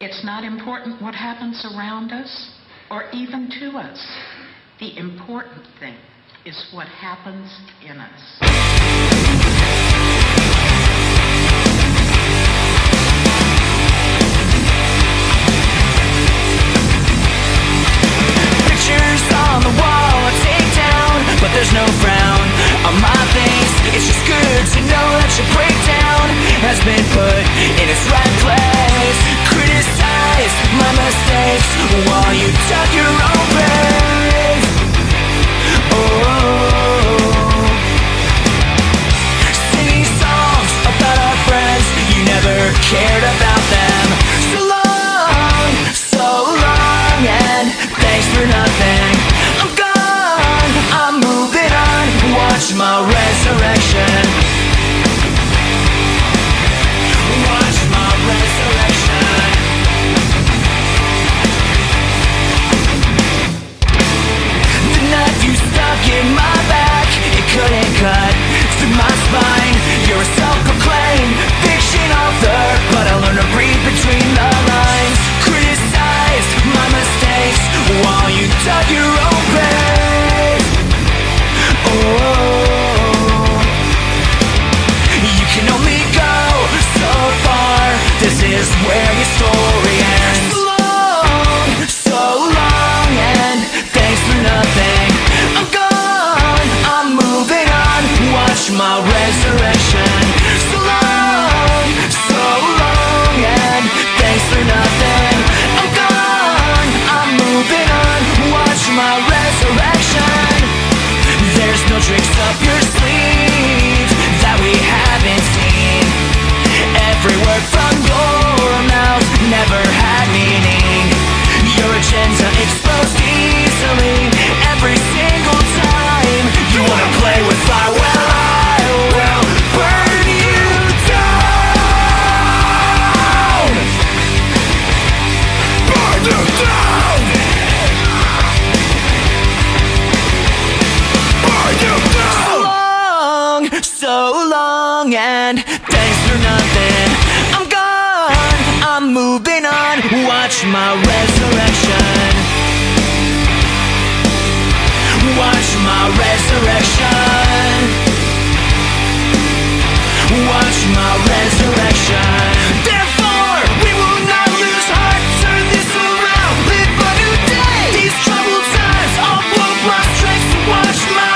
It's not important what happens around us or even to us. The important thing is what happens in us. On the wall I take down, but there's no frown on my face. It's just good to know that your breakdown has been put in its right place. Criticize my mistakes while you dug your own grave. Oh, singing songs about our friends, you never cared about them. So long, and thanks for nothing. Watch my resurrection. Watch my resurrection. The knife you stuck in my back, it couldn't cut through my spine. You're a self-proclaimed fiction author, but I learned to read between the lines. Criticized my mistakes while you dug your own grave. Oh, this is where your story ends. So long, and thanks for nothing. I'm gone, I'm moving on. Watch my resurrection. So long, and thanks for nothing. I'm gone, I'm moving on. Watch my resurrection. There's no tricks up your sleeve that we haven't seen. Every word from your mouth never had meaning. Your agenda explodes easily every single time. You wanna play with fire? Well, I will burn you down. Burn you down. Burn you down. So long, and thanks for nothing. I'm gone, I'm moving on. Watch my resurrection. Watch my resurrection. Watch my resurrection. Therefore, we will not lose heart. Turn this around, live a new day. These troubled times, I'll blow my strength to watch my.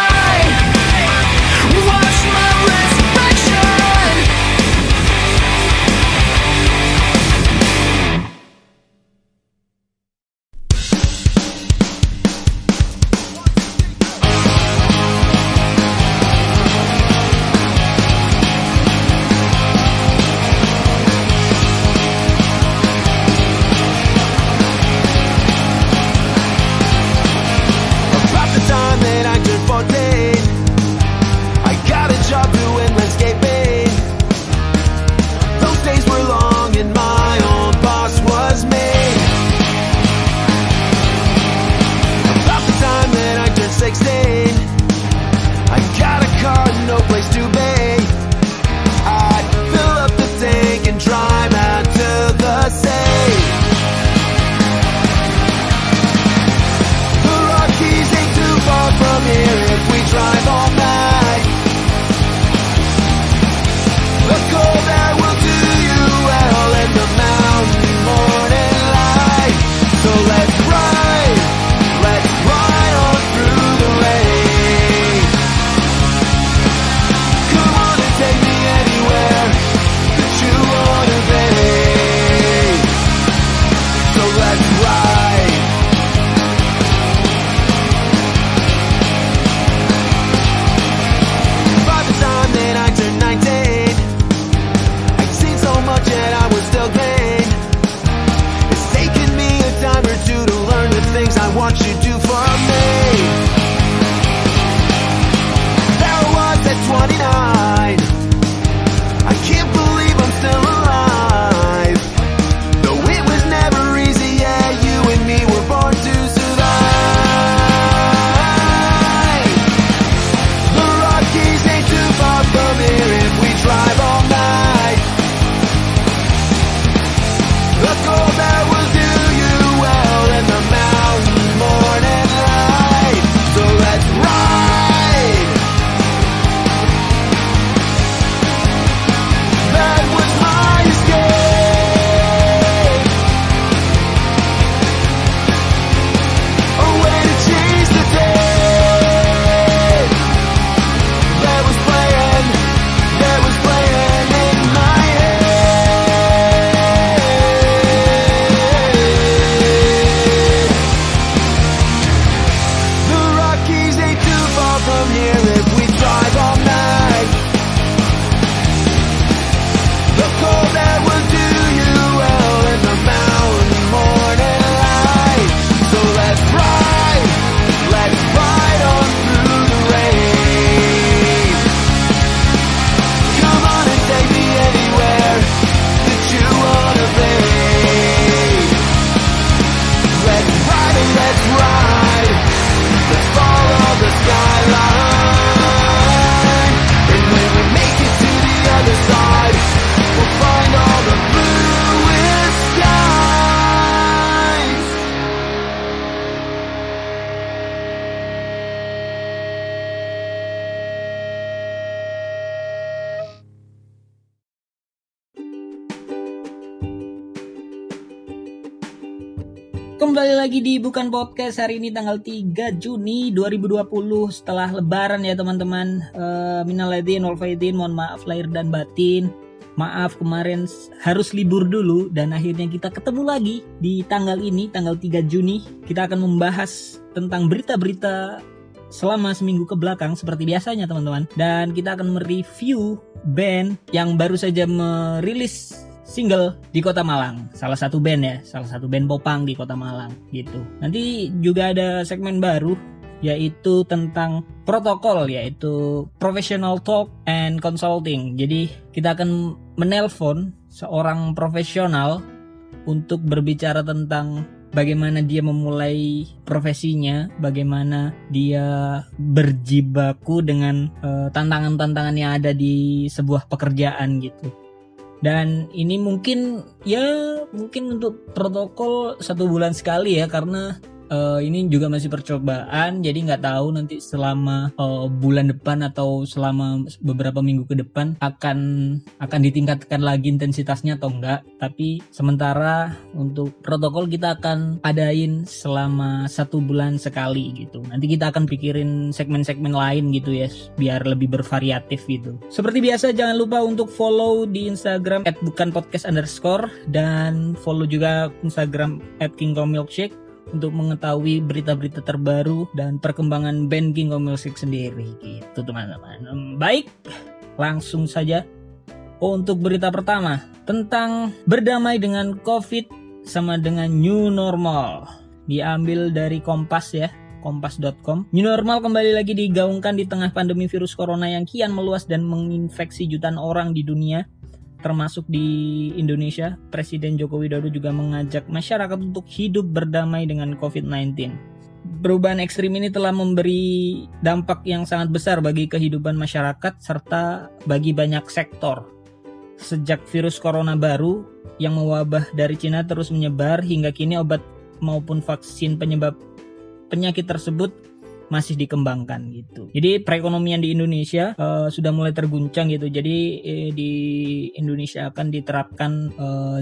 Let's go back. Kembali lagi di Bukan Podcast hari ini tanggal 3 Juni 2020 setelah lebaran ya teman-teman. Minal aidin wal faidin, mohon maaf lahir dan batin. Maaf kemarin harus libur dulu dan akhirnya kita ketemu lagi di tanggal ini, tanggal 3 Juni. Kita akan membahas tentang berita-berita selama seminggu ke belakang seperti biasanya teman-teman. Dan kita akan mereview band yang baru saja merilis single di Kota Malang, salah satu band popang di Kota Malang gitu. Nanti juga ada segmen baru yaitu tentang protokol, yaitu professional talk and consulting. Jadi kita akan menelpon seorang profesional untuk berbicara tentang bagaimana dia memulai profesinya, bagaimana dia berjibaku dengan tantangan-tantangan yang ada di sebuah pekerjaan gitu. Dan ini mungkin untuk protokol 1 bulan sekali ya, karena ini juga masih percobaan. Jadi nggak tahu nanti selama bulan depan atau selama beberapa minggu ke depan akan ditingkatkan lagi intensitasnya atau enggak. Tapi sementara untuk protokol kita akan adain selama 1 bulan sekali gitu. Nanti kita akan pikirin segmen-segmen lain gitu ya, biar lebih bervariatif gitu. Seperti biasa jangan lupa untuk follow di Instagram @bukanpodcast_ dan follow juga Instagram @kingkomilkshake untuk mengetahui berita-berita terbaru dan perkembangan band King of Music sendiri gitu teman-teman. Baik, langsung saja untuk berita pertama tentang berdamai dengan COVID sama dengan new normal. Diambil dari Kompas ya, kompas.com. New normal kembali lagi digaungkan di tengah pandemi virus corona yang kian meluas dan menginfeksi jutaan orang di dunia, termasuk di Indonesia. Presiden Joko Widodo juga mengajak masyarakat untuk hidup berdamai dengan COVID-19. Perubahan ekstrim ini telah memberi dampak yang sangat besar bagi kehidupan masyarakat serta bagi banyak sektor. Sejak virus corona baru yang mewabah dari Cina terus menyebar, hingga kini obat maupun vaksin penyebab penyakit tersebut masih dikembangkan gitu. Jadi perekonomian di Indonesia sudah mulai terguncang gitu. Jadi di Indonesia akan diterapkan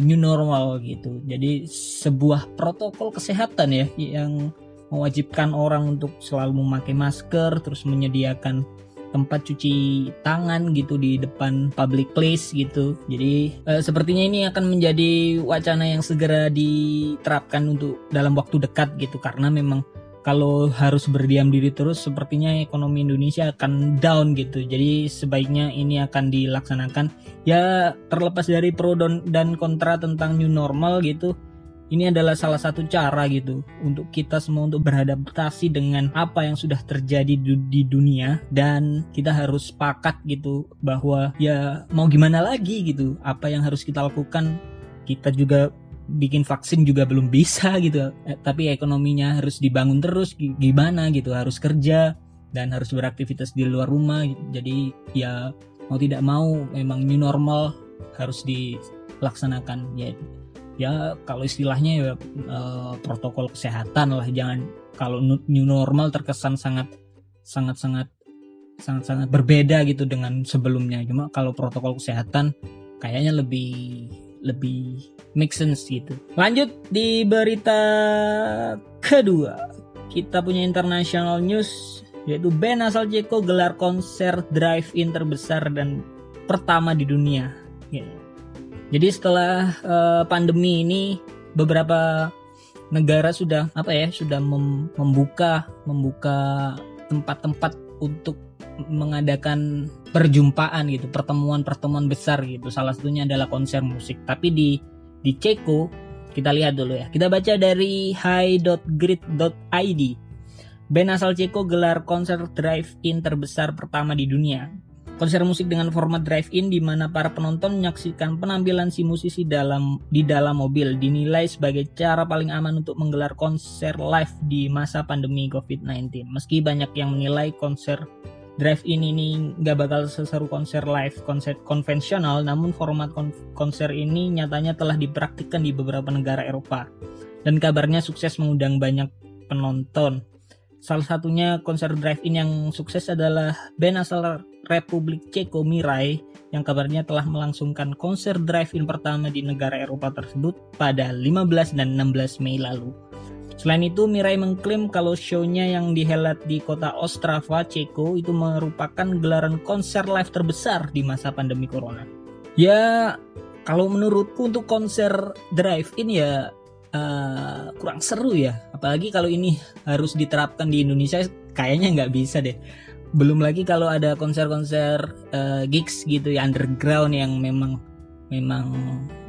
new normal gitu. Jadi sebuah protokol kesehatan ya yang mewajibkan orang untuk selalu memakai masker, terus menyediakan tempat cuci tangan gitu di depan public place gitu. Jadi sepertinya ini akan menjadi wacana yang segera diterapkan untuk dalam waktu dekat gitu, karena memang kalau harus berdiam diri terus sepertinya ekonomi Indonesia akan down gitu. Jadi sebaiknya ini akan dilaksanakan. Ya terlepas dari pro dan kontra tentang new normal gitu, ini adalah salah satu cara gitu untuk kita semua untuk beradaptasi dengan apa yang sudah terjadi di dunia. Dan kita harus sepakat gitu bahwa ya mau gimana lagi gitu, apa yang harus kita lakukan. Kita juga bikin vaksin juga belum bisa gitu, tapi ekonominya harus dibangun terus gimana gitu, harus kerja dan harus beraktivitas di luar rumah gitu. Jadi ya mau tidak mau memang new normal harus dilaksanakan ya. Ya kalau istilahnya ya protokol kesehatan lah. Jangan kalau new normal terkesan sangat berbeda gitu dengan sebelumnya. Cuma kalau protokol kesehatan kayaknya lebih make sense gitu. Lanjut di berita kedua, kita punya international news yaitu band asal Ceko gelar konser drive-in terbesar dan pertama di dunia. Jadi setelah pandemi ini beberapa negara sudah membuka tempat-tempat untuk mengadakan perjumpaan gitu, pertemuan besar gitu. Salah satunya adalah konser musik. Tapi di Ceko kita lihat dulu ya. Kita baca dari hi.grid.id. Band asal Ceko gelar konser drive-in terbesar pertama di dunia. Konser musik dengan format drive-in di mana para penonton menyaksikan penampilan si musisi di dalam mobil, dinilai sebagai cara paling aman untuk menggelar konser live di masa pandemi COVID-19. Meski banyak yang menilai konser drive-in ini nggak bakal seseru konser live, konser konvensional, namun format konser ini nyatanya telah dipraktikkan di beberapa negara Eropa dan kabarnya sukses mengundang banyak penonton. Salah satunya konser drive-in yang sukses adalah band asal Republik Ceko Mirai yang kabarnya telah melangsungkan konser drive-in pertama di negara Eropa tersebut pada 15 dan 16 Mei lalu. Selain itu, Mirai mengklaim kalau show-nya yang dihelat di kota Ostrava, Ceko itu merupakan gelaran konser live terbesar di masa pandemi corona. Ya, kalau menurutku untuk konser drive-in ya kurang seru ya. Apalagi kalau ini harus diterapkan di Indonesia, kayaknya nggak bisa deh. Belum lagi kalau ada konser-konser gigs gitu ya, underground yang memang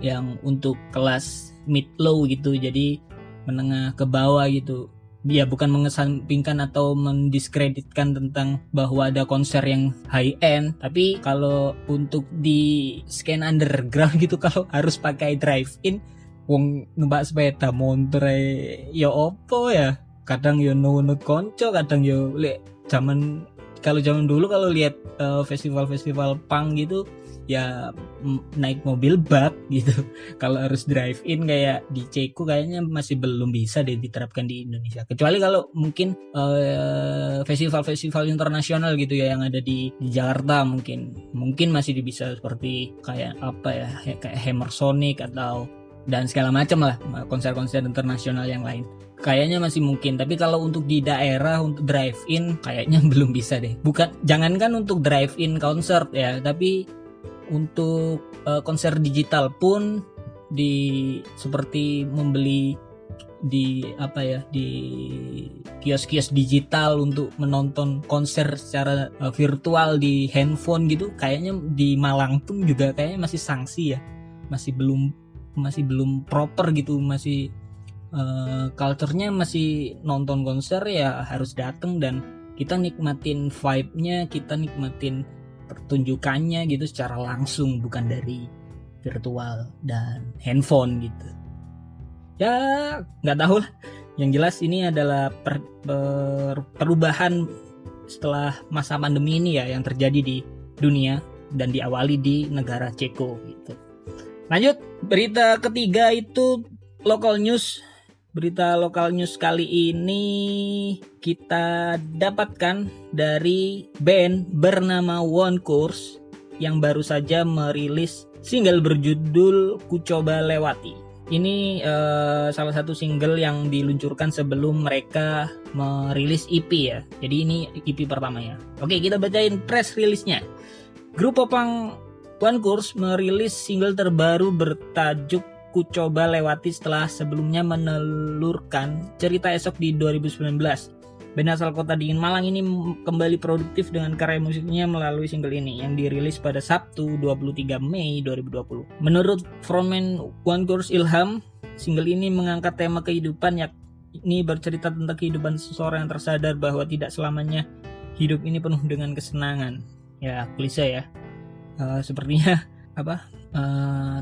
yang untuk kelas mid-low gitu, jadi menengah ke bawah gitu. Ya, bukan mengesampingkan atau mendiskreditkan tentang bahwa ada konser yang high-end, tapi kalau untuk di scene underground gitu, kalau harus pakai drive-in, wong numpak sepeda montor ya opo ya, kadang ya nunut konco, kadang ya zaman zaman dulu kalau lihat festival-festival punk gitu ya naik mobil bak gitu. Kalau harus drive in kayak di Ceko kayaknya masih belum bisa diterapkan di Indonesia, kecuali kalau mungkin festival-festival internasional gitu ya yang ada di Jakarta, mungkin masih bisa seperti kayak apa ya, kayak Hammer Sonic atau dan segala macam lah, konser-konser internasional yang lain kayaknya masih mungkin. Tapi kalau untuk di daerah untuk drive in kayaknya belum bisa deh. Bukan, jangankan untuk drive in konser ya, tapi untuk konser digital pun seperti membeli di kios-kios digital untuk menonton konser secara virtual di handphone gitu, kayaknya di Malang pun juga kayaknya masih sanksi ya, masih belum proper gitu, masih culture-nya masih nonton konser ya harus dateng dan kita nikmatin vibe-nya, kita nikmatin pertunjukannya gitu secara langsung, bukan dari virtual dan handphone gitu. Ya nggak tahu lah, yang jelas ini adalah perubahan setelah masa pandemi ini ya yang terjadi di dunia dan diawali di negara Ceko gitu. Lanjut, berita ketiga itu local news. Berita lokal news kali ini kita dapatkan dari band bernama Wonkurs yang baru saja merilis single berjudul Ku Coba Lewati. Ini salah satu single yang diluncurkan sebelum mereka merilis EP ya. Jadi ini EP pertamanya. Oke, kita bacain press release-nya. Grup popang Wonkurs merilis single terbaru bertajuk Ku Coba Lewati setelah sebelumnya menelurkan Cerita Esok di 2019. Band asal kota dingin Malang ini kembali produktif dengan karya musiknya melalui single ini yang dirilis pada Sabtu 23 Mei 2020. Menurut frontman Wonkurs Ilham, single ini mengangkat tema kehidupan, yakni bercerita tentang kehidupan seseorang yang tersadar bahwa tidak selamanya hidup ini penuh dengan kesenangan. Ya, klise ya. Sepertinya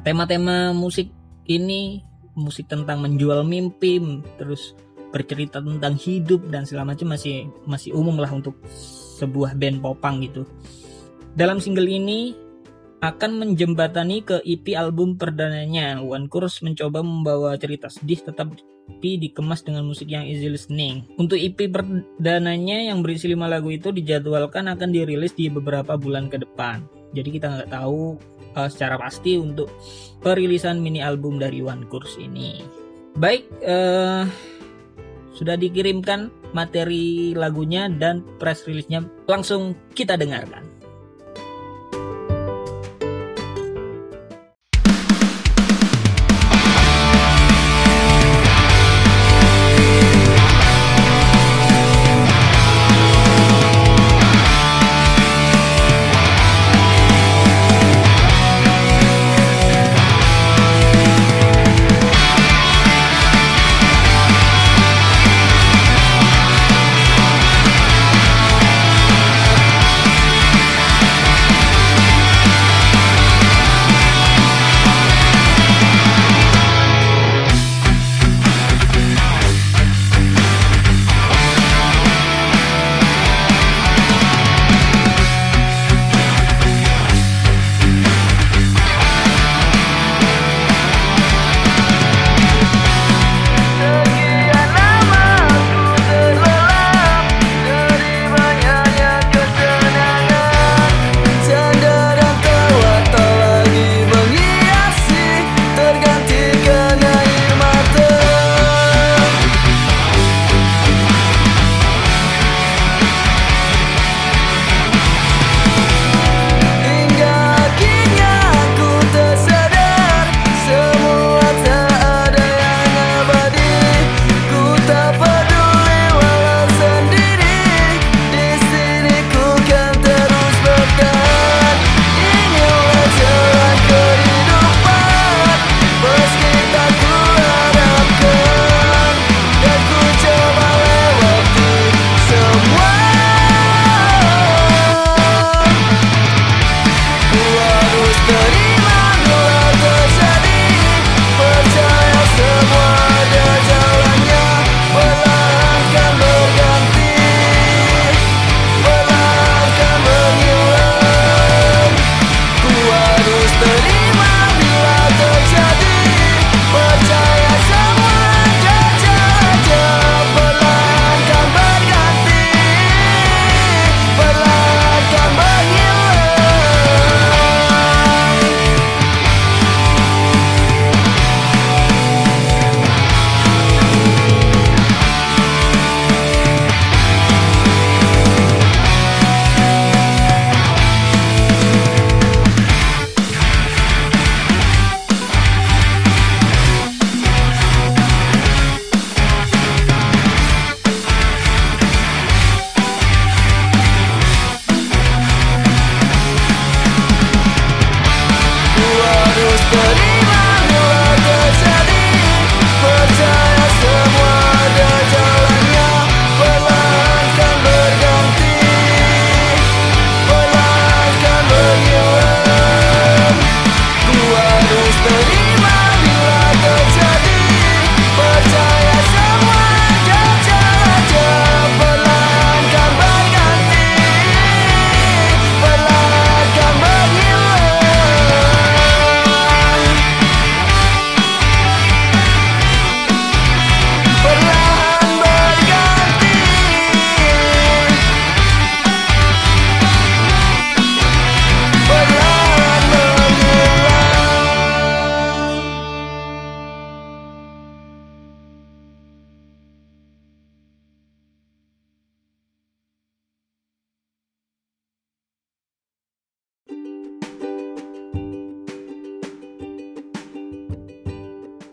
tema-tema musik ini musik tentang menjual mimpi, terus bercerita tentang hidup dan segala macam masih umum lah untuk sebuah band popang gitu. Dalam single ini akan menjembatani ke EP album perdananya. Wonkurs mencoba membawa cerita sedih tetapi dikemas dengan musik yang easy listening. Untuk EP perdananya yang berisi 5 lagu itu dijadwalkan akan dirilis di beberapa bulan ke depan. Jadi kita nggak tahu secara pasti untuk perilisan mini album dari Wonkurs ini. Baik, sudah dikirimkan materi lagunya dan press release-nya, langsung kita dengarkan.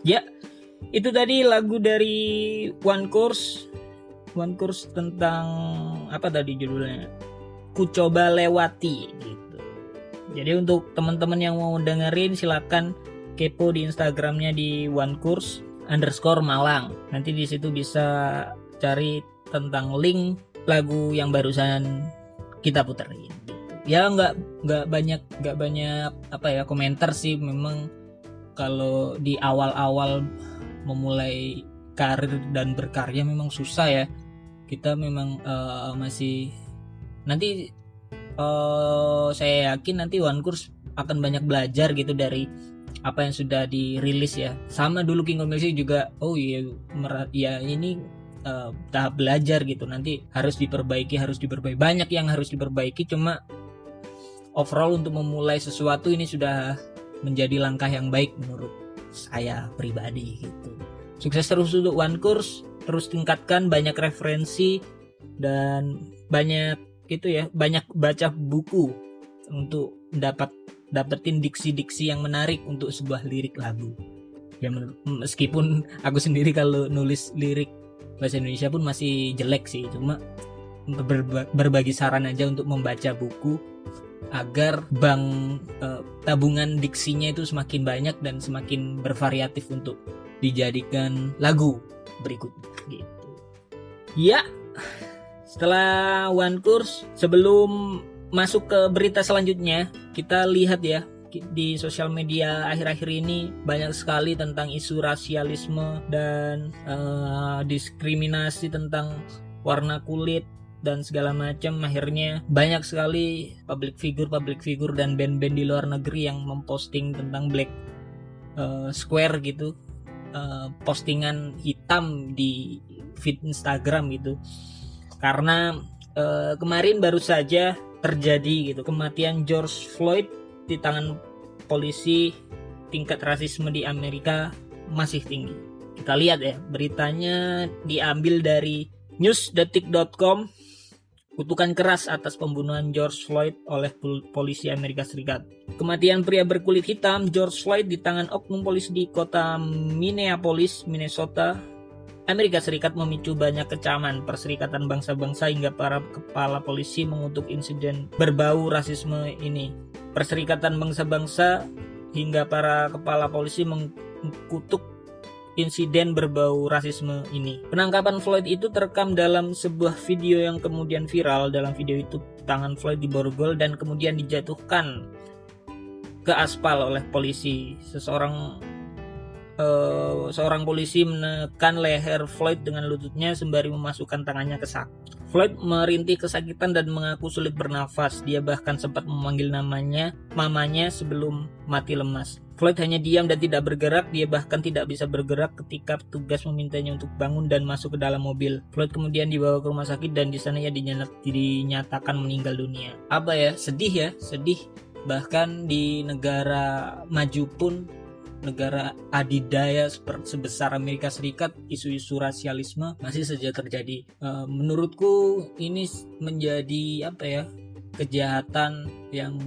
Ya, itu tadi lagu dari Wonkurs. Wonkurs tentang apa tadi judulnya? Ku coba lewati gitu. Jadi untuk teman-teman yang mau dengerin silakan kepo di Instagramnya di wonkurs_malang. Nanti di situ bisa cari tentang link lagu yang barusan kita puterin. Gitu. Ya nggak banyak apa ya komentar sih memang. Kalau di awal-awal memulai karir dan berkarya memang susah ya. Kita memang masih nanti saya yakin nanti Wonkurs akan banyak belajar gitu dari apa yang sudah dirilis ya. Sama dulu King of Music juga tahap belajar gitu. Nanti harus diperbaiki banyak yang harus diperbaiki, cuma overall untuk memulai sesuatu ini sudah menjadi langkah yang baik menurut saya pribadi gitu. Sukses terus untuk Wonkurs, terus tingkatkan banyak referensi dan banyak gitu ya, banyak baca buku untuk dapetin diksi-diksi yang menarik untuk sebuah lirik lagu. Ya meskipun aku sendiri kalau nulis lirik bahasa Indonesia pun masih jelek sih, cuma berbagi saran aja untuk membaca buku agar tabungan diksinya itu semakin banyak dan semakin bervariatif untuk dijadikan lagu berikutnya gitu. Ya, setelah Wonkurs, sebelum masuk ke berita selanjutnya, kita lihat ya di sosial media akhir-akhir ini banyak sekali tentang isu rasialisme dan diskriminasi tentang warna kulit dan segala macam. Akhirnya banyak sekali public figure dan band-band di luar negeri yang memposting tentang black square gitu, postingan hitam di feed Instagram gitu. Karena kemarin baru saja terjadi gitu kematian George Floyd di tangan polisi. Tingkat rasisme di Amerika masih tinggi. Kita lihat ya, beritanya diambil dari newsdetik.com. Kutukan keras atas pembunuhan George Floyd oleh polisi Amerika Serikat. Kematian pria berkulit hitam George Floyd di tangan oknum polisi di kota Minneapolis, Minnesota, Amerika Serikat memicu banyak kecaman perserikatan bangsa-bangsa hingga para kepala polisi mengutuk insiden berbau rasisme ini. Perserikatan bangsa-bangsa hingga para kepala polisi mengutuk insiden berbau rasisme ini. Penangkapan Floyd itu terekam dalam sebuah video yang kemudian viral. Dalam video itu tangan Floyd diborgol dan kemudian dijatuhkan ke aspal oleh polisi. Seorang polisi menekan leher Floyd dengan lututnya sembari memasukkan tangannya ke sak. Floyd merintih kesakitan dan mengaku sulit bernafas. Dia bahkan sempat memanggil mamanya sebelum mati lemas. Floyd hanya diam dan tidak bergerak. Dia bahkan tidak bisa bergerak ketika petugas memintanya untuk bangun dan masuk ke dalam mobil. Floyd kemudian dibawa ke rumah sakit dan di sana ia dinyatakan meninggal dunia. Apa ya? Sedih. Bahkan di negara maju pun, negara adidaya sebesar Amerika Serikat, isu-isu rasialisme masih saja terjadi. Menurutku ini menjadi kejahatan yang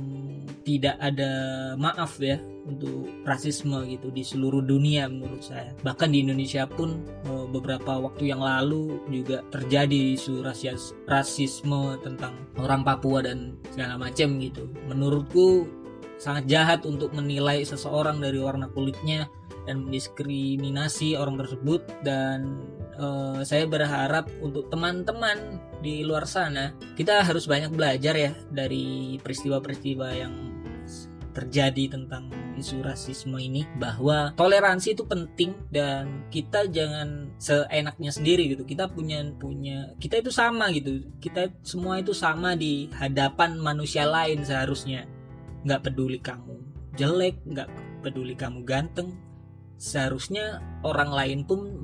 tidak ada maaf ya untuk rasisme gitu di seluruh dunia menurut saya. Bahkan di Indonesia pun beberapa waktu yang lalu juga terjadi isu rasisme tentang orang Papua dan segala macam gitu. Menurutku sangat jahat untuk menilai seseorang dari warna kulitnya dan mendiskriminasi orang tersebut. Dan saya berharap untuk teman-teman di luar sana, kita harus banyak belajar ya dari peristiwa-peristiwa yang terjadi tentang isu rasisme ini, bahwa toleransi itu penting dan kita jangan seenaknya sendiri gitu. Kita punya kita itu sama gitu. Kita semua itu sama di hadapan manusia lain seharusnya. Gak peduli kamu jelek, gak peduli kamu ganteng, seharusnya orang lain pun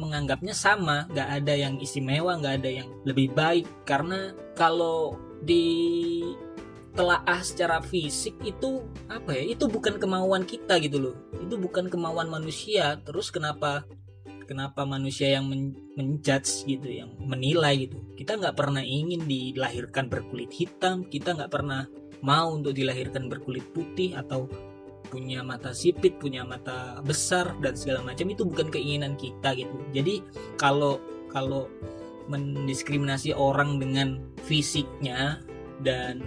menganggapnya sama. Gak ada yang istimewa, gak ada yang lebih baik. Karena kalau ditelaah secara fisik itu itu bukan kemauan kita gitu loh. Itu bukan kemauan manusia. Terus kenapa manusia yang menjudge gitu, yang menilai gitu. Kita gak pernah ingin dilahirkan berkulit hitam. Kita gak pernah mau untuk dilahirkan berkulit putih atau punya mata sipit, punya mata besar dan segala macam, itu bukan keinginan kita gitu. Jadi kalau mendiskriminasi orang dengan fisiknya dan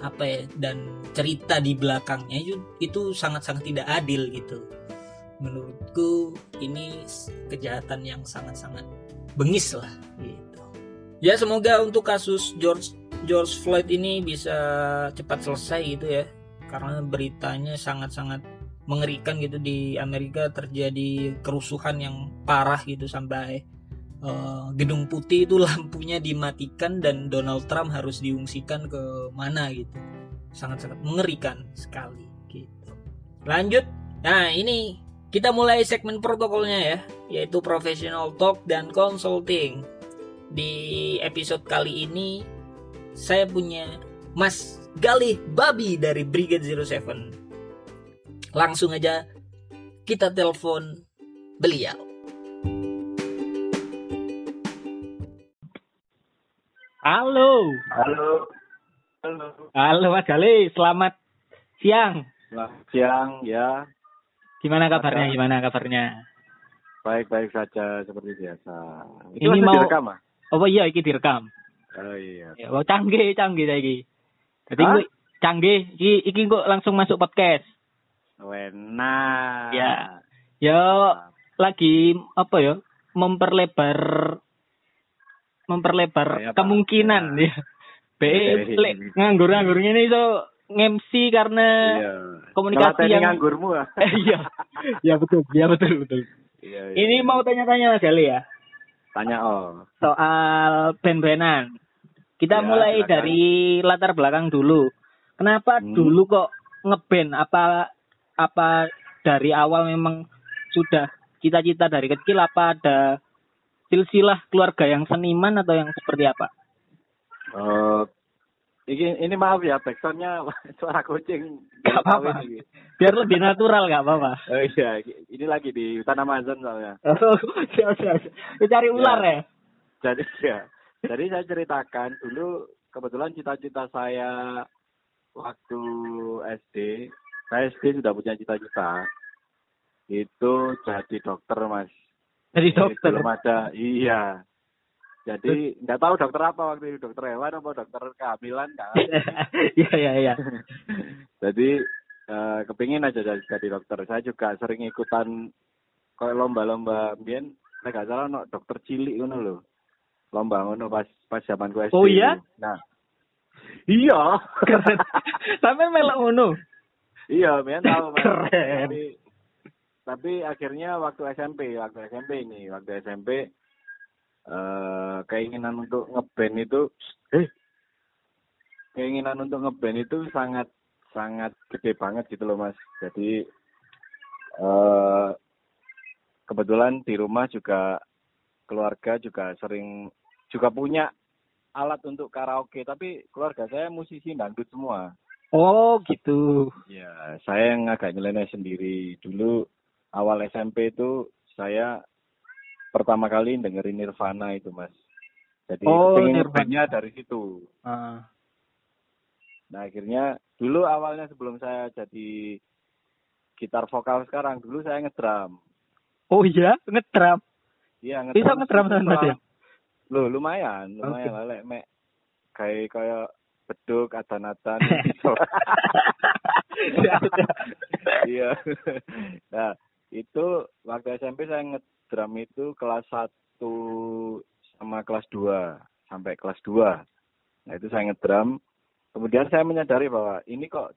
apa ya, dan cerita di belakangnya itu sangat-sangat tidak adil gitu. Menurutku ini kejahatan yang sangat-sangat bengis lah gitu. Ya semoga untuk kasus George Floyd ini bisa cepat selesai gitu ya, karena beritanya sangat-sangat mengerikan gitu. Di Amerika terjadi kerusuhan yang parah gitu sampai Gedung Putih itu lampunya dimatikan dan Donald Trump harus diungsikan ke mana gitu. Sangat-sangat mengerikan sekali gitu. Lanjut. Nah, ini kita mulai segmen protokolnya ya, yaitu professional talk dan consulting. Di episode kali ini saya punya Mas Galih Babi dari Brigade 07. Langsung aja kita telepon beliau. Halo. Halo. Halo Mas Galih, selamat siang. Selamat siang ya. Gimana kabarnya? Baik-baik saja seperti biasa. Itu ini mau direkam ah? Oh iya, iki direkam. Oh iya. Ya, wah canggih saiki. Dadi kuwi canggih iki kok langsung masuk podcast. Enak. Ya. Yo lagi apa ya? Memperlebar kemungkinan ya. Be nganggur-nganggur ngene iso ngemsi karena iya. Komunikasi yang nganggurmu ah. Iya. Ya betul. Iya, iya. Ini mau tanya-tanya Mas Galih ya. Tanya soal band-bandan. Kita mulai silakan. Dari latar belakang dulu. Kenapa dulu kok ngeband? Apa dari awal memang sudah cita-cita dari kecil, apa ada silsilah keluarga yang seniman atau yang seperti apa? Ini maaf ya backsoundnya suara kucing. Gak apa-apa. Biar lebih natural gak apa-apa. Oh iya, ini lagi di hutan Amazon soalnya. Oh iya, cari ular ya. Jadi saya ceritakan dulu, kebetulan cita-cita saya waktu SD, saya SD sudah punya cita-cita itu jadi dokter Mas. Jadi dokter? Belum ada, iya. Jadi nggak tahu dokter apa waktu itu, dokter hewan atau dokter kehamilan kan? Iya. Jadi kepingin aja jadi dokter. Saya juga sering ikutan kayak lomba-lomba biyen, nek gak salah ono dokter cilik ngono lho. Lomba ngono pas zaman gue SD. Oh iya? Nah. Iya, keren. Sampai melok ngono. Iya, men tahu. Keren. Tapi akhirnya waktu SMP keinginan untuk ngeband itu sangat gede banget gitu loh Mas. Jadi kebetulan di rumah juga keluarga juga sering juga punya alat untuk karaoke, tapi keluarga saya musisi dangdut semua. Oh gitu. Ya, saya yang agak nyeleneh sendiri. Dulu awal SMP itu saya pertama kali dengerin Nirvana itu Mas. Jadi pengen bandnya dari situ. Nah akhirnya dulu awalnya sebelum saya jadi gitar vokal sekarang, dulu saya ngedrum. Oh iya, ngedrum. Iya ngedrum. Bisa ngedrum sama Mas ya? Loh lumayan okay. Lelek mek. Kayak beduk adan-adan gitu. Iya. Nah, itu waktu SMP saya ngedrum itu kelas 1 sama kelas 2 sampai kelas 2. Nah, itu saya ngedrum. Kemudian saya menyadari bahwa ini kok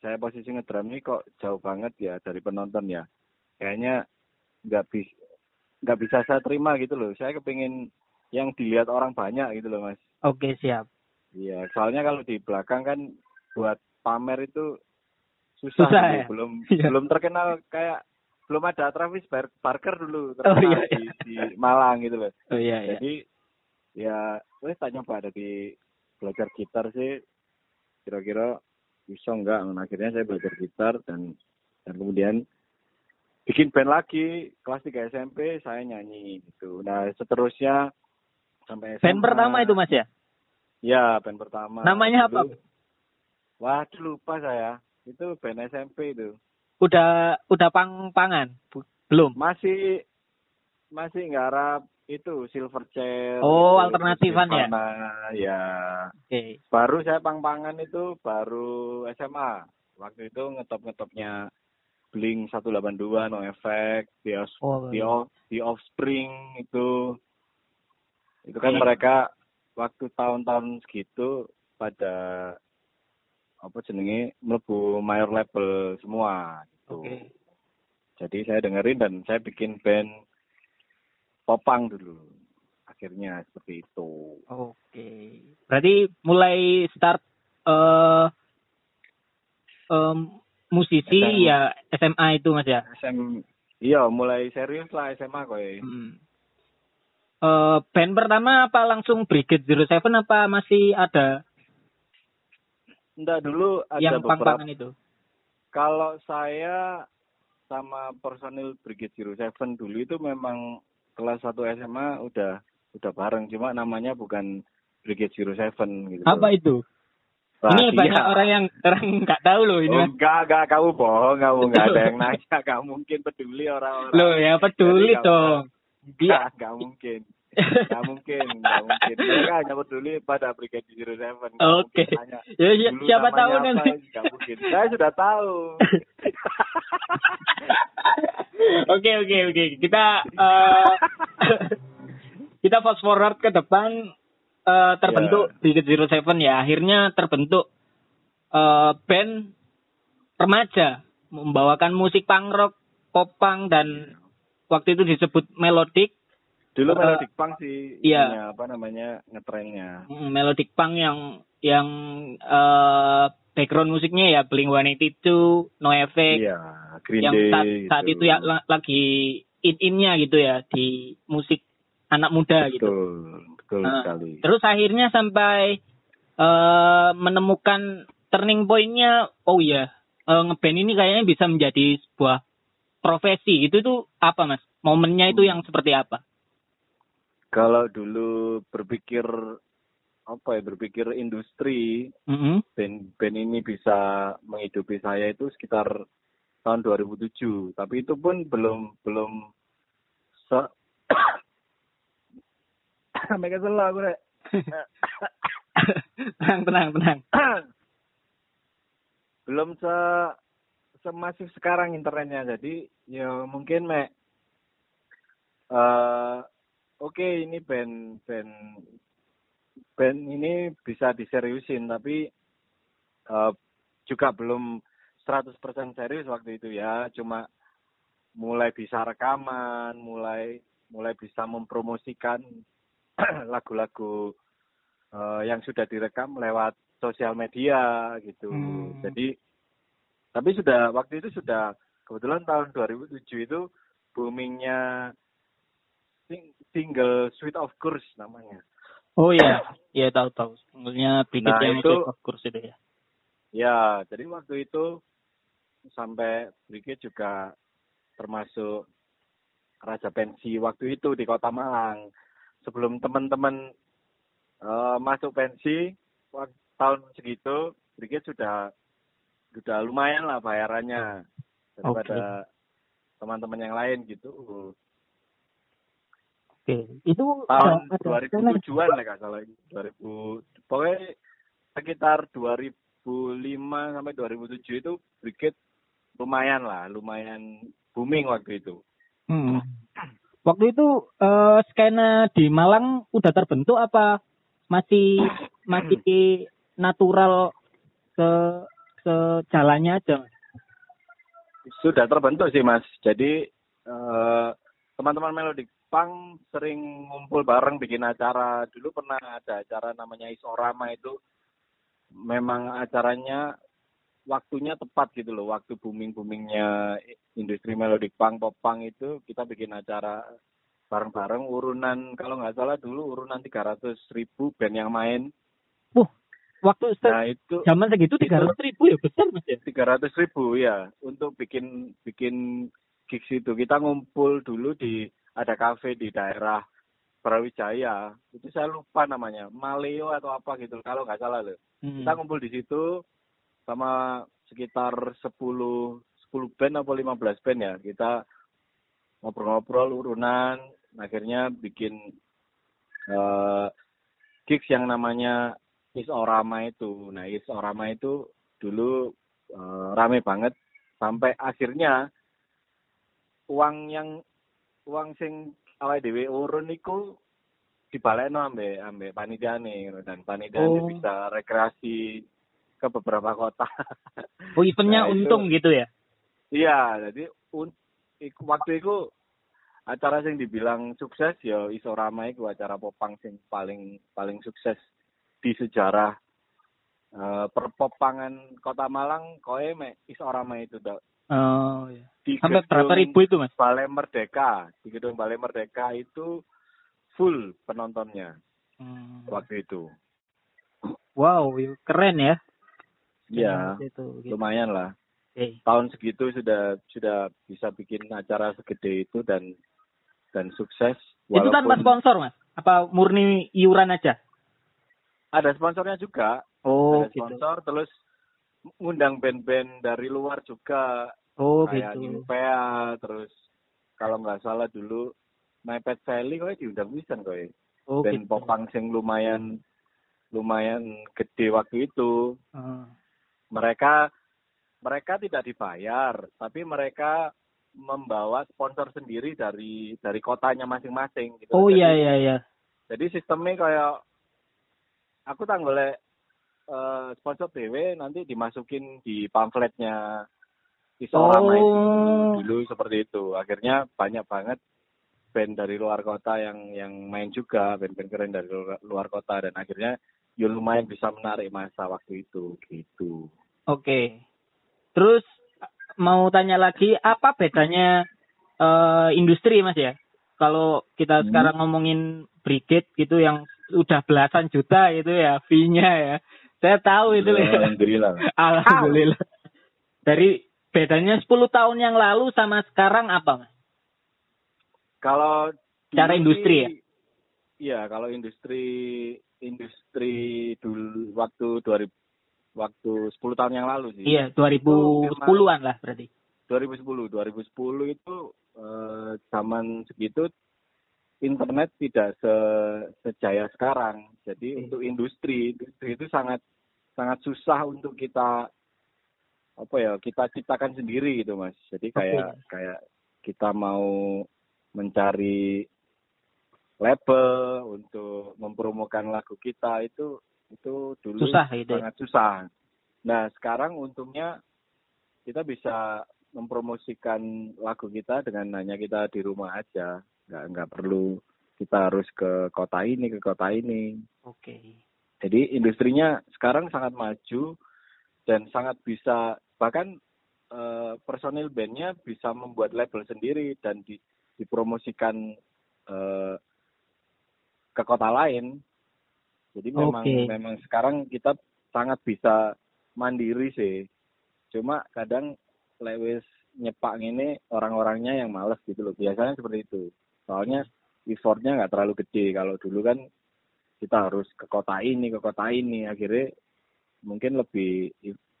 saya posisi ngedrum ini kok jauh banget ya dari penonton ya. Kayaknya enggak bisa saya terima gitu loh. Saya kepingin yang dilihat orang banyak gitu loh, Mas. Oke, siap. Iya, soalnya kalau di belakang kan buat pamer itu susah ya? belum terkenal kayak belum ada Travis Barker dulu terkenal di Malang gitu loh. Oh iya. Jadi ya wes tak nyoba ada di belajar gitar sih, kira-kira bisa enggak. Akhirnya saya belajar gitar dan kemudian bikin band lagi. Kelas 3 SMP saya nyanyi gitu. Nah, seterusnya sampai band pertama itu Mas ya? Ya, band pertama. Namanya apa? Waduh, lupa saya. Itu band SMP itu. Udah pang-pangan? Belum? Masih nggarap itu Silver Chair. Oh, alternatifan Nirvana, ya? Okay. Baru saya pang-pangan itu baru SMA. Waktu itu ngetop-ngetopnya Blink 182, No Effect, The Offspring itu. Itu kan mereka waktu tahun-tahun segitu pada apa jenenge mlebu major label semua gitu. Okay. Jadi saya dengerin dan saya bikin band popang dulu. Akhirnya seperti itu. Oke. Okay. Berarti mulai start musisi SMA. Ya SMA itu Mas ya? Iya, mulai serius lah SMA kowe. Band pertama apa langsung Brigade 07 apa masih ada? Enggak, dulu ada yang beberapa. Itu. Kalau saya sama personil Brigade 07 dulu itu memang kelas 1 SMA udah bareng, cuma namanya bukan Brigade 07 gitu. Apa itu? Bah, ini iya. Banyak orang nggak tahu loh ini. Enggak, kamu bohong, kamu nggak ada yang nanya, nggak mungkin peduli orang-orang. Loh ya peduli jadi, dong. Dia nggak mungkin. Nggak mungkin. Mereka hanya peduli pada Brigade 07. Oke. Ya, siapa tahu nanti. Nggak mungkin. Saya sudah tahu. Oke. Kita fast forward ke depan terbentuk Brigade 07 ya. Akhirnya terbentuk band remaja membawakan musik punk rock, pop punk dan waktu itu disebut melodic. Dulu melodic punk sih, iya. Apa namanya ngetrennya. Melodic punk yang background musiknya ya Blink 182, No Effect, iya, yang saat itu ya lagi in-innya gitu ya di musik anak muda. Betul, gitu. Betul sekali. Terus akhirnya sampai menemukan turning point-nya, oh iya, ngeband ini kayaknya bisa menjadi sebuah profesi. Itu tuh apa Mas? Momennya itu yang seperti apa? Kalau dulu berpikir industri, band ini bisa menghidupi saya itu sekitar tahun 2007. Tapi itu pun belum mereka salah gue. Tenang. Belum semasif sekarang internetnya. Jadi ya mungkin Oke, ini band ini bisa diseriusin, tapi juga belum 100% serius waktu itu ya. Cuma mulai bisa rekaman, mulai bisa mempromosikan lagu-lagu yang sudah direkam lewat sosial media gitu. Jadi, tapi waktu itu kebetulan tahun 2007 itu boomingnya single Suite of Course namanya. Oh iya, ya tahu. Singlenya Brigade yang itu Suite of Course itu ya. Ya, jadi waktu itu sampai Brigade juga termasuk raja pensi waktu itu di Kota Malang. Sebelum teman-teman masuk pensi tahun segitu, Brigade sudah lumayan lah bayarannya daripada teman-teman yang lain gitu. Oke, itu tahun 2007-an lah Kak, salah 2000. Pokoknya sekitar 2005 sampai 2007 itu Brigade lumayan booming waktu itu. Waktu itu skena di Malang udah terbentuk apa masih natural sejalannya aja? Sudah terbentuk sih Mas. Jadi teman-teman melodic pang sering ngumpul bareng bikin acara. Dulu pernah ada acara namanya Isorama itu. Memang acaranya waktunya tepat gitu loh. Waktu booming-boomingnya industri melodic punk, pop punk itu kita bikin acara bareng-bareng urunan. Kalau nggak salah dulu urunan 300.000 band yang main. Waktu zaman segitu 300.000 ya besar Mas ya? 300.000 ya untuk bikin gigs itu. Kita ngumpul dulu di ada kafe di daerah Prawijaya, itu saya lupa namanya, Maleo atau apa gitu, kalau nggak salah loh. Kita ngumpul di situ sama sekitar 10 band atau 15 band ya. Kita ngobrol-ngobrol urunan, akhirnya bikin gigs yang namanya Isorama itu. Nah, Isorama itu dulu rame banget sampai akhirnya uang sing awake dhewe urun niku dibalekno ambek panitiane dan panitiane bisa rekreasi ke beberapa kota. Oh, eventnya nah, untung gitu ya? Iya, jadi waktu itu acara yang dibilang sukses ya Isorama itu acara popang yang paling sukses di sejarah perpopangan Kota Malang. Koe me Isorama itu dok. Oh iya. Sampai berapa ribu itu mas? Balai Merdeka, di gedung Balai Merdeka itu full penontonnya waktu itu. Wow, keren ya. Iya, gitu. Lumayan lah. Okay. Tahun segitu sudah bisa bikin acara segede itu dan sukses. Itu tanpa sponsor mas? Apa murni iuran aja? Ada sponsornya juga. Oh, ada sponsor gitu. Terus ngundang band-band dari luar juga. Oh, kayak gitu. Inpea, terus kalau nggak salah dulu My Pet Valley kowe diundang pisan kowe. Oh, band gitu. Popang sing lumayan gede waktu itu. Mereka tidak dibayar, tapi mereka membawa sponsor sendiri dari kotanya masing-masing gitu. Oh, iya. Jadi sistemnya kayak aku tanggolek sponsor dhewe nanti dimasukin di pamfletnya Isorama itu. Dulu seperti itu. Akhirnya banyak banget band dari luar kota yang main juga, band-band keren dari luar kota, dan akhirnya ya lumayan bisa menarik masa waktu itu gitu. Oke. Terus mau tanya lagi, apa bedanya industri mas ya? Kalau kita sekarang ngomongin Brigade gitu yang udah belasan juta gitu ya fee-nya ya. Saya tahu itu. Alhamdulillah. Dari bedanya 10 tahun yang lalu sama sekarang apa mas? Kalau cara industri ya? Iya, kalau industri dulu waktu 10 tahun yang lalu sih. Iya, 2010-an lah berarti. 2010 itu zaman segitu internet tidak sejaya sekarang. Jadi untuk industri itu sangat susah untuk kita ciptakan sendiri gitu mas. Jadi kayak kita mau mencari label untuk mempromokan lagu kita itu dulu susah, sangat susah. Nah sekarang untungnya kita bisa mempromosikan lagu kita dengan hanya kita di rumah aja. Nggak perlu kita harus ke kota ini. Oke. Jadi industrinya sekarang sangat maju dan sangat bisa, bahkan personil bandnya bisa membuat label sendiri dan dipromosikan ke kota lain. Jadi memang sekarang kita sangat bisa mandiri sih. Cuma kadang lewis nyepak ini orang-orangnya yang malas gitu loh. Biasanya seperti itu. Soalnya effortnya nggak terlalu gede. Kalau dulu kan kita harus ke kota ini. Akhirnya mungkin lebih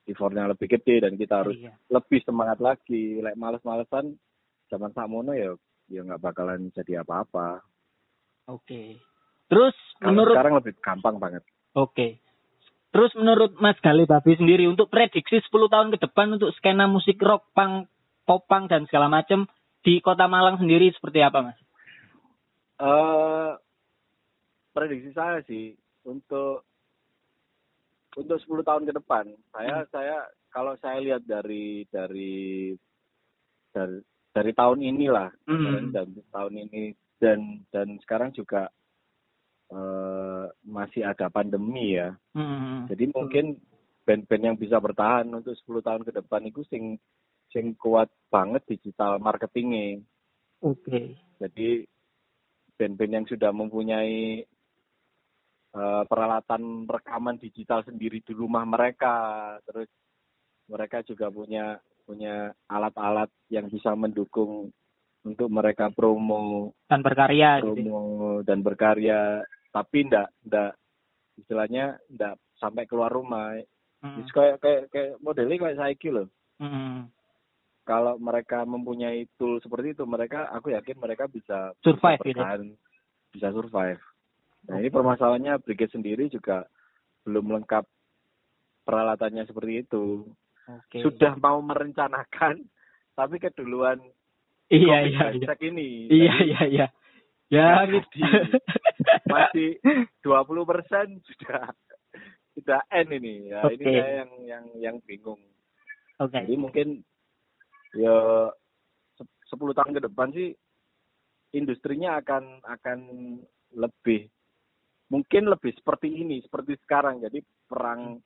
effortnya lebih gede dan kita harus lebih semangat lagi. Like males-malesan zaman samono ya nggak bakalan jadi apa-apa. Oke. Terus sekarang lebih gampang banget. Oke. Terus menurut Mas Galih Babi sendiri untuk prediksi 10 tahun ke depan untuk skena musik rock, punk, popang dan segala macam di Kota Malang sendiri seperti apa mas? Prediksi saya sih untuk 10 tahun ke depan saya kalau saya lihat dari tahun inilah tahun ini dan sekarang juga masih ada pandemi ya. Jadi mungkin band-band yang bisa bertahan untuk 10 tahun ke depan itu sing kuat banget digital marketingnya. Oke. Jadi band-band yang sudah mempunyai peralatan rekaman digital sendiri di rumah mereka, terus mereka juga punya alat-alat yang bisa mendukung untuk mereka promo dan berkarya gitu. Dan berkarya, tapi enggak istilahnya enggak sampai keluar rumah. It's kayak modelnya kayak Saiki loh. Kalau mereka mempunyai tool seperti itu, mereka, aku yakin mereka bisa survive, bisa survive. Nah, ini permasalahannya Brigade sendiri juga belum lengkap peralatannya seperti itu. Okay. Sudah mau merencanakan, tapi keduluan. Iya. Ini. Iya. Ya, masih 20% sudah end ini. Ya, okay. Ini saya yang bingung. Okay. Jadi mungkin ya 10 tahun ke depan sih industrinya akan lebih, mungkin lebih seperti ini, seperti sekarang. Jadi perang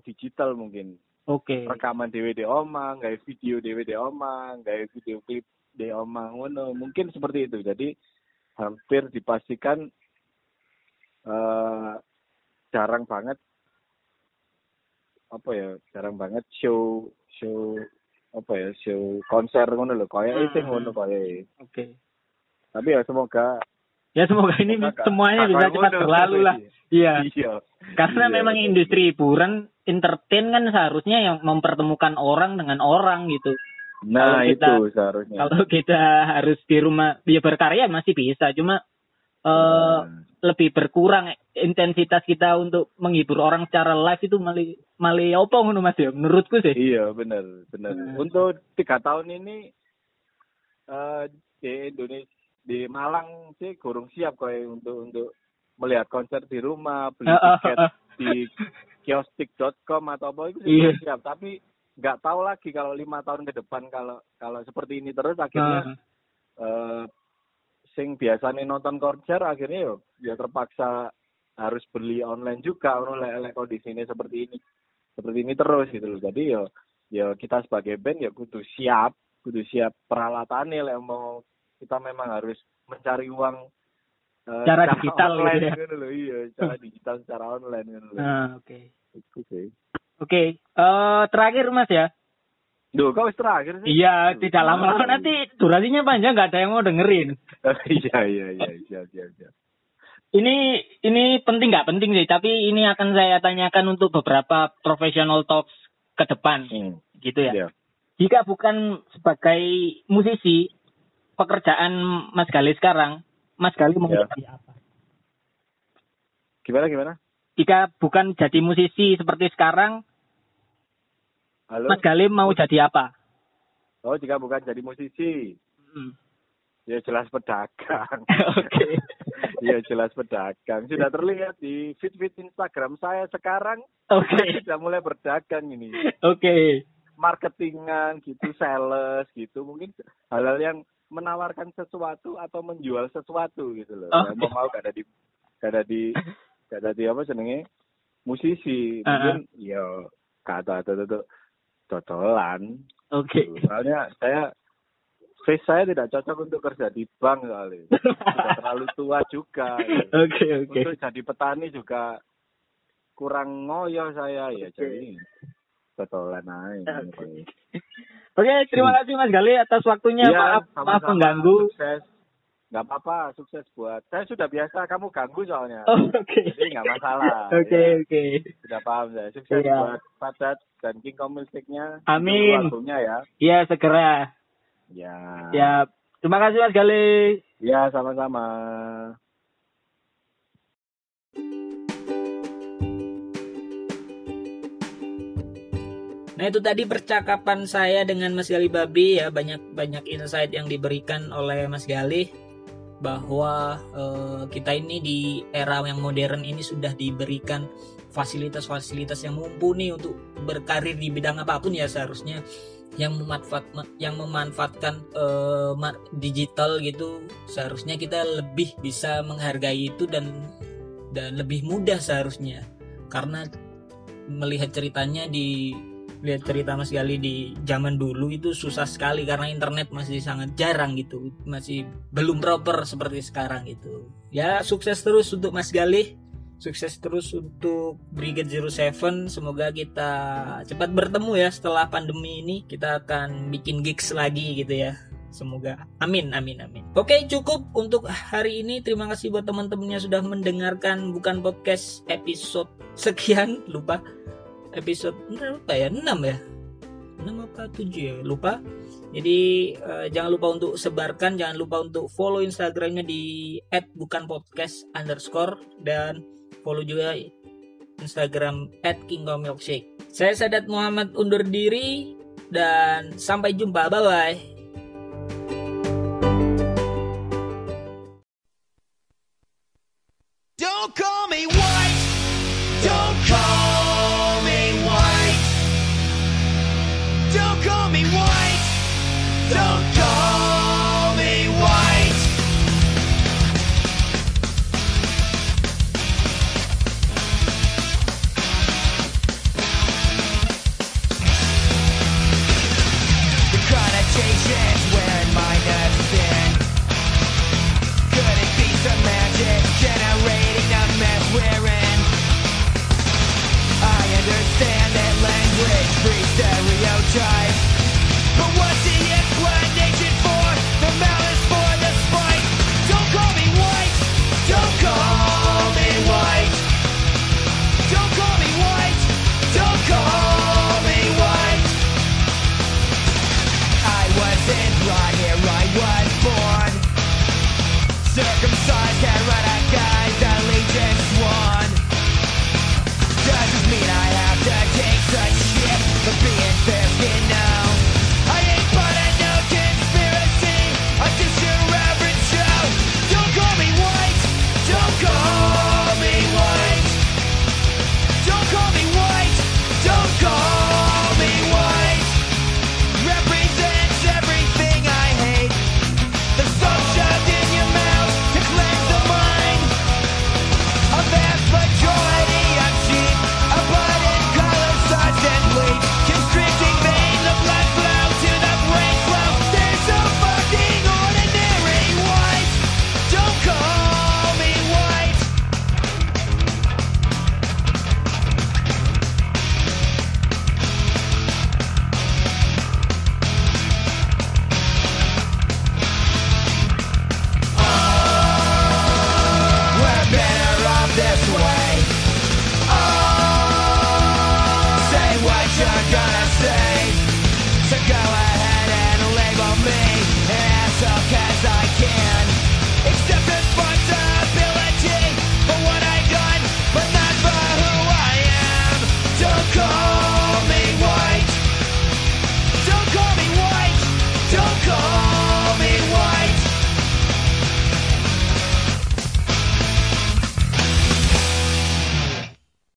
digital mungkin. Oke. Okay. Rekaman DVD omang, gawe video DVD omang, gawe video klip de omang ngono, mungkin seperti itu. Jadi hampir dipastikan jarang banget show konser ngono lho, kaya itu ngono kaya. Oke. Tapi ya semoga ini semuanya bisa cepat berlalu lah. Iya. Karena memang industri hiburan, entertain kan seharusnya yang mempertemukan orang dengan orang gitu. Nah, itu seharusnya. Kalau kita harus di rumah, ya berkarya masih bisa, cuma lebih berkurang intensitas kita untuk menghibur orang secara live itu mali opo ngono Mas ya, menurutku sih. Iya, benar. Untuk 3 tahun ini di Indonesia, di Malang sih kurang siap kowe untuk melihat konser di rumah, beli tiket di kiostik.com atau apa itu sih kurang siap, tapi nggak tahu lagi kalau 5 tahun ke depan kalau seperti ini terus akhirnya sing biasanya nonton konser akhirnya yo dia terpaksa harus beli online juga oleh kondisinya seperti ini terus gitu loh. Jadi yo kita sebagai band ya kudu siap peralatannya lah, mau kita memang harus mencari uang cara digital online gitu loh. Iya, cara digital secara online gitu loh. Oke. Itu sih. Oke, terakhir Mas ya. Duh, kau terakhir sih. Iya, tidak lama-lama nanti durasinya panjang, nggak ada yang mau dengerin. Iya. Ini penting nggak penting sih, tapi ini akan saya tanyakan untuk beberapa professional talks ke depan, gitu ya. Yeah. Jika bukan sebagai musisi, pekerjaan Mas Galih sekarang, Mas Galih mau jadi apa? Gimana? Jika bukan jadi musisi seperti sekarang, halo? Mas Galih mau jadi apa? Oh, jika bukan jadi musisi, ya jelas pedagang. Oke. Ya jelas pedagang. Sudah terlihat di feed Instagram saya sekarang. Oke. Sudah mulai berdagang ini. Oke. Marketingan gitu, sales gitu, mungkin hal-hal yang menawarkan sesuatu atau menjual sesuatu gitu loh. Okay. Mau gak ada di apa senengnya musisi mungkin yo kata totolan. Oke. Okay. Soalnya saya tidak cocok untuk kerja di bank kali. Sudah terlalu tua juga. Oke. Untuk jadi petani juga kurang ngoyo saya ya, jadi totolan aja. Okay. Oke, terima kasih Mas Galih atas waktunya. Ya, maaf mengganggu. Sukses. Gak apa-apa, sukses buat saya. Sudah biasa kamu ganggu soalnya. Oke. Jadi gak masalah. Oke. Sudah paham saya. Sukses buat Padat dan King Komuniknya. Amin. Lagunya ya. Iya, segera. Ya. Siap. Terima kasih Mas Galih. Iya, sama-sama. Nah, itu tadi percakapan saya dengan Mas Galih Babi ya, banyak insight yang diberikan oleh Mas Galih. Bahwa kita ini di era yang modern ini sudah diberikan fasilitas-fasilitas yang mumpuni untuk berkarir di bidang apapun ya seharusnya, yang memanfaatkan digital gitu. Seharusnya kita lebih bisa menghargai itu dan lebih mudah seharusnya, karena melihat cerita Mas Galih di zaman dulu itu susah sekali karena internet masih sangat jarang gitu, masih belum proper seperti sekarang gitu. Ya, sukses terus untuk Mas Galih, sukses terus untuk Brigade 07. Semoga kita cepat bertemu ya setelah pandemi ini, kita akan bikin gigs lagi gitu ya. Semoga. Amin. Oke, cukup untuk hari ini. Terima kasih buat teman-temannya sudah mendengarkan Bukan Podcast episode sekian, lupa episode berapa ya, 6 apa 7 ya, lupa. Jadi jangan lupa untuk sebarkan, jangan lupa untuk follow Instagramnya di @bukanpodcast_, dan follow juga Instagram @kingdomilkshake. Saya Sadat Muhammad undur diri dan sampai jumpa, bye bye. Don't call me white, don't call me white, don't call me white, don't call me white. The connotations wearing mine have been. Could it be the magic generating a mess we're in? I understand that language breeds stereotypes, but what's the explanation for the malice, for the spite? Don't call me white, don't call me white, don't call me white, don't call me white. I wasn't right here, I was born circumcised.